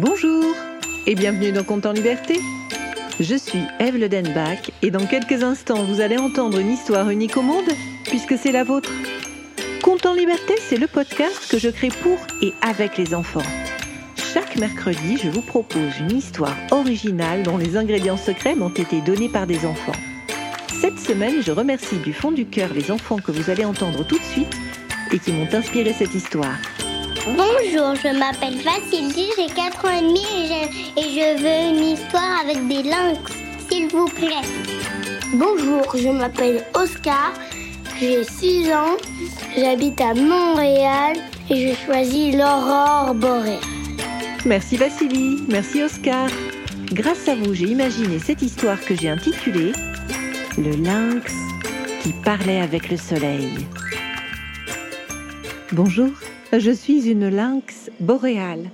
Bonjour et bienvenue dans Contes en liberté. Je suis Eve Le Denbach et dans quelques instants, vous allez entendre une histoire unique au monde puisque c'est la vôtre. Contes en liberté, c'est le podcast que je crée pour et avec les enfants. Chaque mercredi, je vous propose une histoire originale dont les ingrédients secrets m'ont été donnés par des enfants. Cette semaine, je remercie du fond du cœur les enfants que vous allez entendre tout de suite et qui m'ont inspiré cette histoire. Bonjour, je m'appelle Vasily, j'ai 4 ans et demi et je veux une histoire avec des lynx, s'il vous plaît. Bonjour, je m'appelle Oscar, j'ai 6 ans, j'habite à Montréal et je choisis l'aurore boréale. Merci Vasily, merci Oscar. Grâce à vous, j'ai imaginé cette histoire que j'ai intitulée « Le lynx qui parlait avec le soleil ». Bonjour. Je suis une lynx boréale.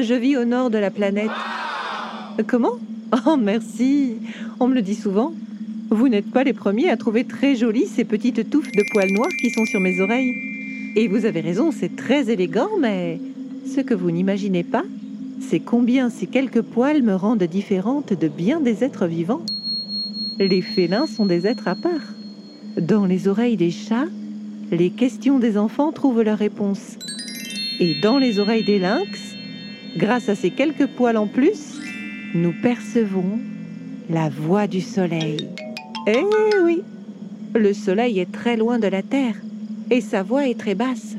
Je vis au nord de la planète. Wow ! Comment ? Oh, merci ! On me le dit souvent. Vous n'êtes pas les premiers à trouver très jolies ces petites touffes de poils noirs qui sont sur mes oreilles. Et vous avez raison, c'est très élégant, mais ce que vous n'imaginez pas, c'est combien ces quelques poils me rendent différente de bien des êtres vivants. Les félins sont des êtres à part. Dans les oreilles des chats, les questions des enfants trouvent leurs réponses. Et dans les oreilles des lynx, grâce à ces quelques poils en plus, nous percevons la voix du soleil. Eh oui, le soleil est très loin de la Terre et sa voix est très basse.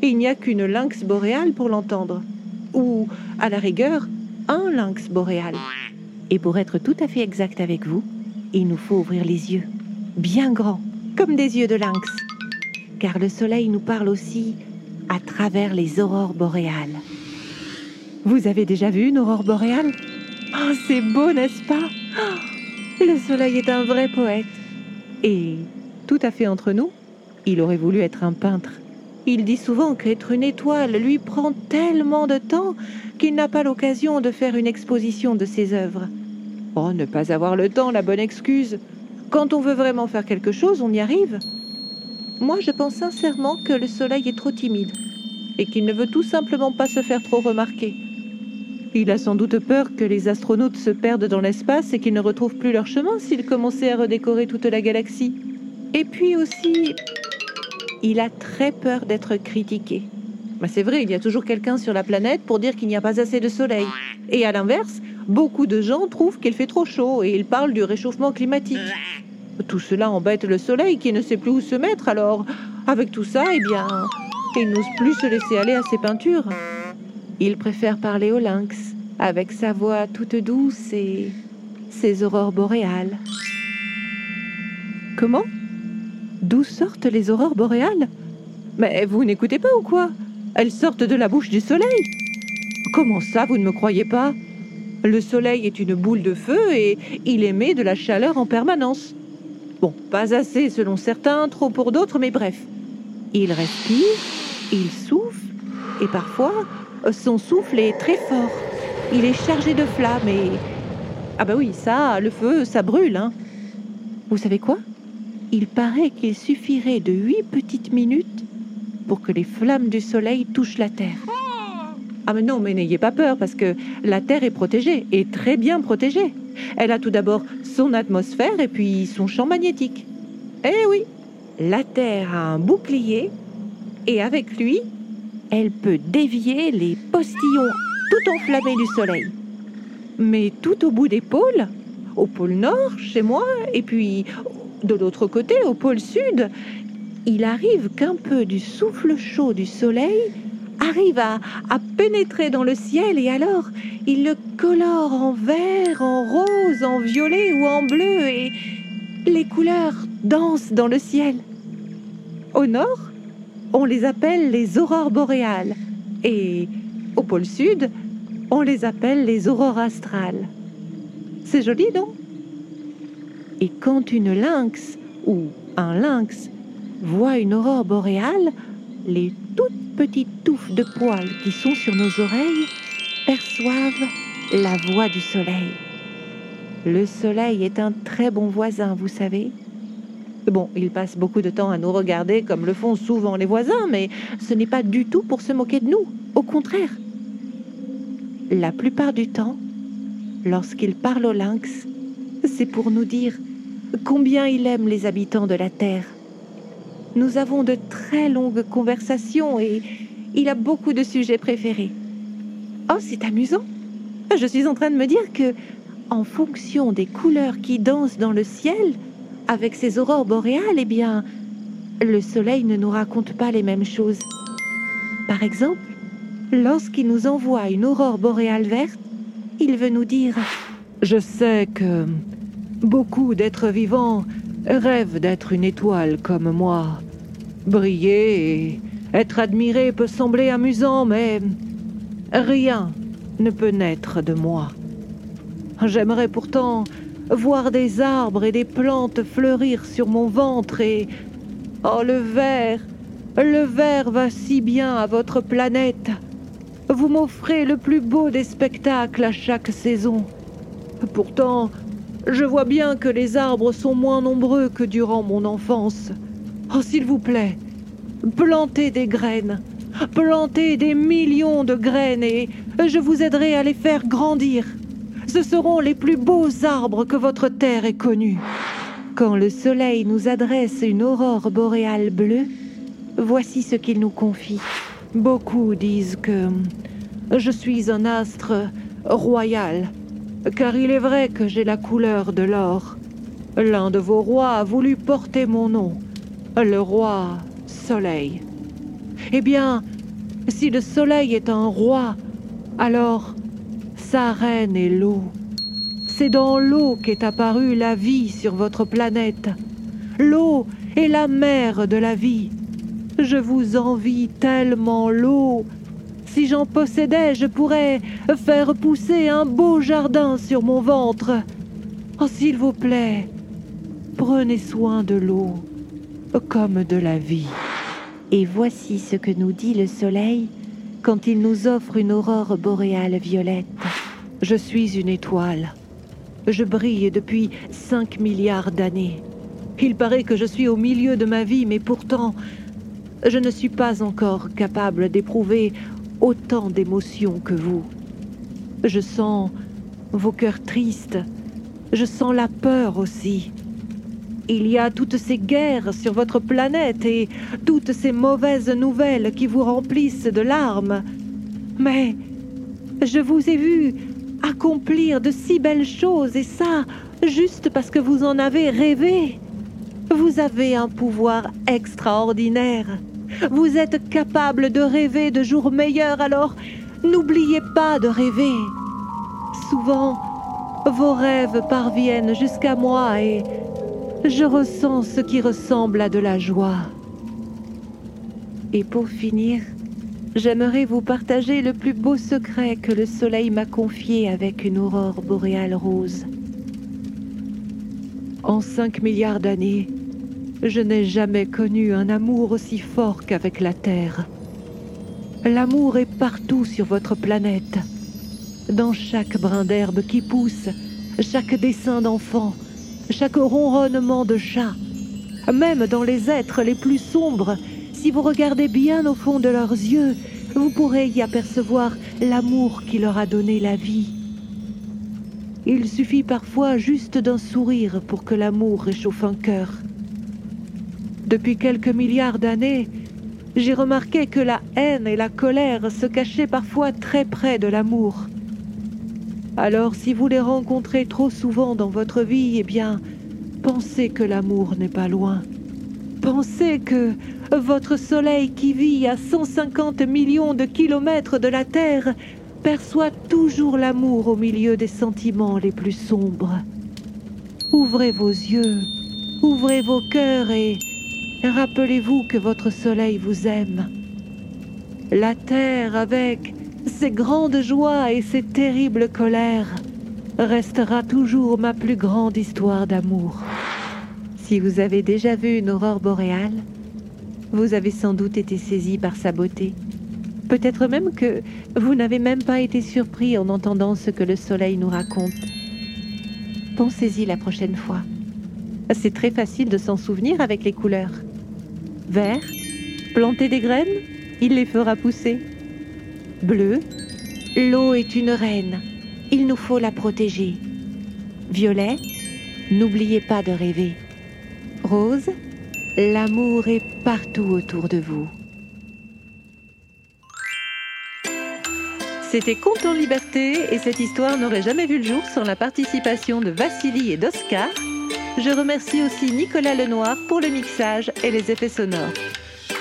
Il n'y a qu'une lynx boréale pour l'entendre, ou à la rigueur, un lynx boréal. Et pour être tout à fait exact avec vous, il nous faut ouvrir les yeux, bien grands, comme des yeux de lynx. Car le soleil nous parle aussi à travers les aurores boréales. Vous avez déjà vu une aurore boréale ? Oh, c'est beau, n'est-ce pas ? Oh, le soleil est un vrai poète. Et, tout à fait entre nous, il aurait voulu être un peintre. Il dit souvent qu'être une étoile lui prend tellement de temps qu'il n'a pas l'occasion de faire une exposition de ses œuvres. Oh, ne pas avoir le temps, la bonne excuse. Quand on veut vraiment faire quelque chose, on y arrive. Moi, je pense sincèrement que le soleil est trop timide et qu'il ne veut tout simplement pas se faire trop remarquer. Il a sans doute peur que les astronautes se perdent dans l'espace et qu'ils ne retrouvent plus leur chemin s'ils commençaient à redécorer toute la galaxie. Et puis aussi, il a très peur d'être critiqué. Mais c'est vrai, il y a toujours quelqu'un sur la planète pour dire qu'il n'y a pas assez de soleil. Et à l'inverse, beaucoup de gens trouvent qu'il fait trop chaud et ils parlent du réchauffement climatique. Tout cela embête le soleil qui ne sait plus où se mettre, alors avec tout ça, eh bien, il n'ose plus se laisser aller à ses peintures. Il préfère parler au lynx, avec sa voix toute douce et ses aurores boréales. Comment ? D'où sortent les aurores boréales ? Mais vous n'écoutez pas ou quoi ? Elles sortent de la bouche du soleil. Comment ça, vous ne me croyez pas ? Le soleil est une boule de feu et il émet de la chaleur en permanence. Bon, pas assez selon certains, trop pour d'autres, mais bref. Il respire, il souffle, et parfois, son souffle est très fort. Il est chargé de flammes et... Ah bah oui, ça, le feu, ça brûle, hein. Vous savez quoi ? Il paraît qu'il suffirait de 8 petites minutes pour que les flammes du soleil touchent la Terre. Ah mais non, mais n'ayez pas peur, parce que la Terre est protégée, et très bien protégée. Elle a tout d'abord son atmosphère et puis son champ magnétique. Eh oui, la Terre a un bouclier et avec lui, elle peut dévier les postillons tout enflammés du soleil. Mais tout au bout des pôles, au pôle nord chez moi et puis de l'autre côté au pôle sud, il arrive qu'un peu du souffle chaud du soleil arrive à pénétrer dans le ciel et alors il le colore en vert, en rose, en violet ou en bleu et les couleurs dansent dans le ciel. Au nord, on les appelle les aurores boréales et au pôle sud, on les appelle les aurores astrales. C'est joli, non ? Et quand une lynx ou un lynx voit une aurore boréale, les toutes petites touffes de poils qui sont sur nos oreilles perçoivent la voix du soleil. Le soleil est un très bon voisin, vous savez. Bon, il passe beaucoup de temps à nous regarder comme le font souvent les voisins, mais ce n'est pas du tout pour se moquer de nous, au contraire. La plupart du temps, lorsqu'il parle au lynx, c'est pour nous dire combien il aime les habitants de la Terre. Nous avons de très longues conversations et il a beaucoup de sujets préférés. Oh, c'est amusant! Je suis en train de me dire que, en fonction des couleurs qui dansent dans le ciel, avec ces aurores boréales, eh bien, le soleil ne nous raconte pas les mêmes choses. Par exemple, lorsqu'il nous envoie une aurore boréale verte, il veut nous dire « Je sais que beaucoup d'êtres vivants rêvent d'être une étoile comme moi. Briller et être admiré peut sembler amusant, mais rien ne peut naître de moi. J'aimerais pourtant voir des arbres et des plantes fleurir sur mon ventre et... Oh, le vert va si bien à votre planète. Vous m'offrez le plus beau des spectacles à chaque saison. Pourtant, je vois bien que les arbres sont moins nombreux que durant mon enfance. Oh, s'il vous plaît, plantez des graines. Plantez des millions de graines et je vous aiderai à les faire grandir. Ce seront les plus beaux arbres que votre terre ait connus. » Quand le soleil nous adresse une aurore boréale bleue, voici ce qu'il nous confie. Beaucoup disent que je suis un astre royal, car il est vrai que j'ai la couleur de l'or. L'un de vos rois a voulu porter mon nom, le roi Soleil. Eh bien, si le soleil est un roi, alors sa reine est l'eau. C'est dans l'eau qu'est apparue la vie sur votre planète. L'eau est la mère de la vie. Je vous envie tellement l'eau. Si j'en possédais, je pourrais faire pousser un beau jardin sur mon ventre. Oh, s'il vous plaît, prenez soin de l'eau comme de la vie. Et voici ce que nous dit le soleil quand il nous offre une aurore boréale violette. Je suis une étoile. Je brille depuis 5 milliards d'années. Il paraît que je suis au milieu de ma vie, mais pourtant, je ne suis pas encore capable d'éprouver autant d'émotions que vous. Je sens vos cœurs tristes. Je sens la peur aussi. Il y a toutes ces guerres sur votre planète et toutes ces mauvaises nouvelles qui vous remplissent de larmes. Mais je vous ai vu accomplir de si belles choses, et ça, juste parce que vous en avez rêvé. Vous avez un pouvoir extraordinaire. Vous êtes capable de rêver de jours meilleurs, alors n'oubliez pas de rêver. Souvent, vos rêves parviennent jusqu'à moi et je ressens ce qui ressemble à de la joie. Et pour finir, j'aimerais vous partager le plus beau secret que le soleil m'a confié avec une aurore boréale rose. En 5 milliards d'années, je n'ai jamais connu un amour aussi fort qu'avec la Terre. L'amour est partout sur votre planète, dans chaque brin d'herbe qui pousse, chaque dessin d'enfant, chaque ronronnement de chat, même dans les êtres les plus sombres. Si vous regardez bien au fond de leurs yeux, vous pourrez y apercevoir l'amour qui leur a donné la vie. Il suffit parfois juste d'un sourire pour que l'amour réchauffe un cœur. Depuis quelques milliards d'années, j'ai remarqué que la haine et la colère se cachaient parfois très près de l'amour. Alors si vous les rencontrez trop souvent dans votre vie, eh bien, pensez que l'amour n'est pas loin. Pensez que votre soleil qui vit à 150 millions de kilomètres de la Terre perçoit toujours l'amour au milieu des sentiments les plus sombres. Ouvrez vos yeux, ouvrez vos cœurs et rappelez-vous que votre soleil vous aime. La Terre, avec ses grandes joies et ses terribles colères, restera toujours ma plus grande histoire d'amour. Si vous avez déjà vu une aurore boréale, vous avez sans doute été saisi par sa beauté. Peut-être même que vous n'avez même pas été surpris en entendant ce que le soleil nous raconte. Pensez-y la prochaine fois. C'est très facile de s'en souvenir avec les couleurs. Vert, plantez des graines, il les fera pousser. Bleu, L'eau est une reine. Il nous faut la protéger. Violet, n'oubliez pas de rêver. Rose, l'amour est partout autour de vous. C'était Contes en liberté et cette histoire n'aurait jamais vu le jour sans la participation de Vasily et d'Oscar. Je remercie aussi Nicolas Lenoir pour le mixage et les effets sonores.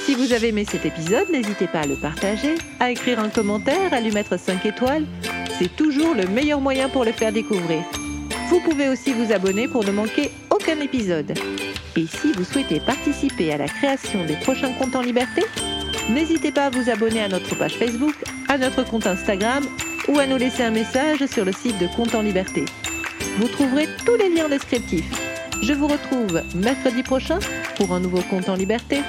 Si vous avez aimé cet épisode, n'hésitez pas à le partager, à écrire un commentaire, à lui mettre 5 étoiles. C'est toujours le meilleur moyen pour le faire découvrir. Vous pouvez aussi vous abonner pour ne manquer aucun épisode. Et si vous souhaitez participer à la création des prochains Contes en liberté, n'hésitez pas à vous abonner à notre page Facebook, à notre compte Instagram ou à nous laisser un message sur le site de Contes en liberté. Vous trouverez tous les liens descriptifs. Je vous retrouve mercredi prochain pour un nouveau Contes en liberté.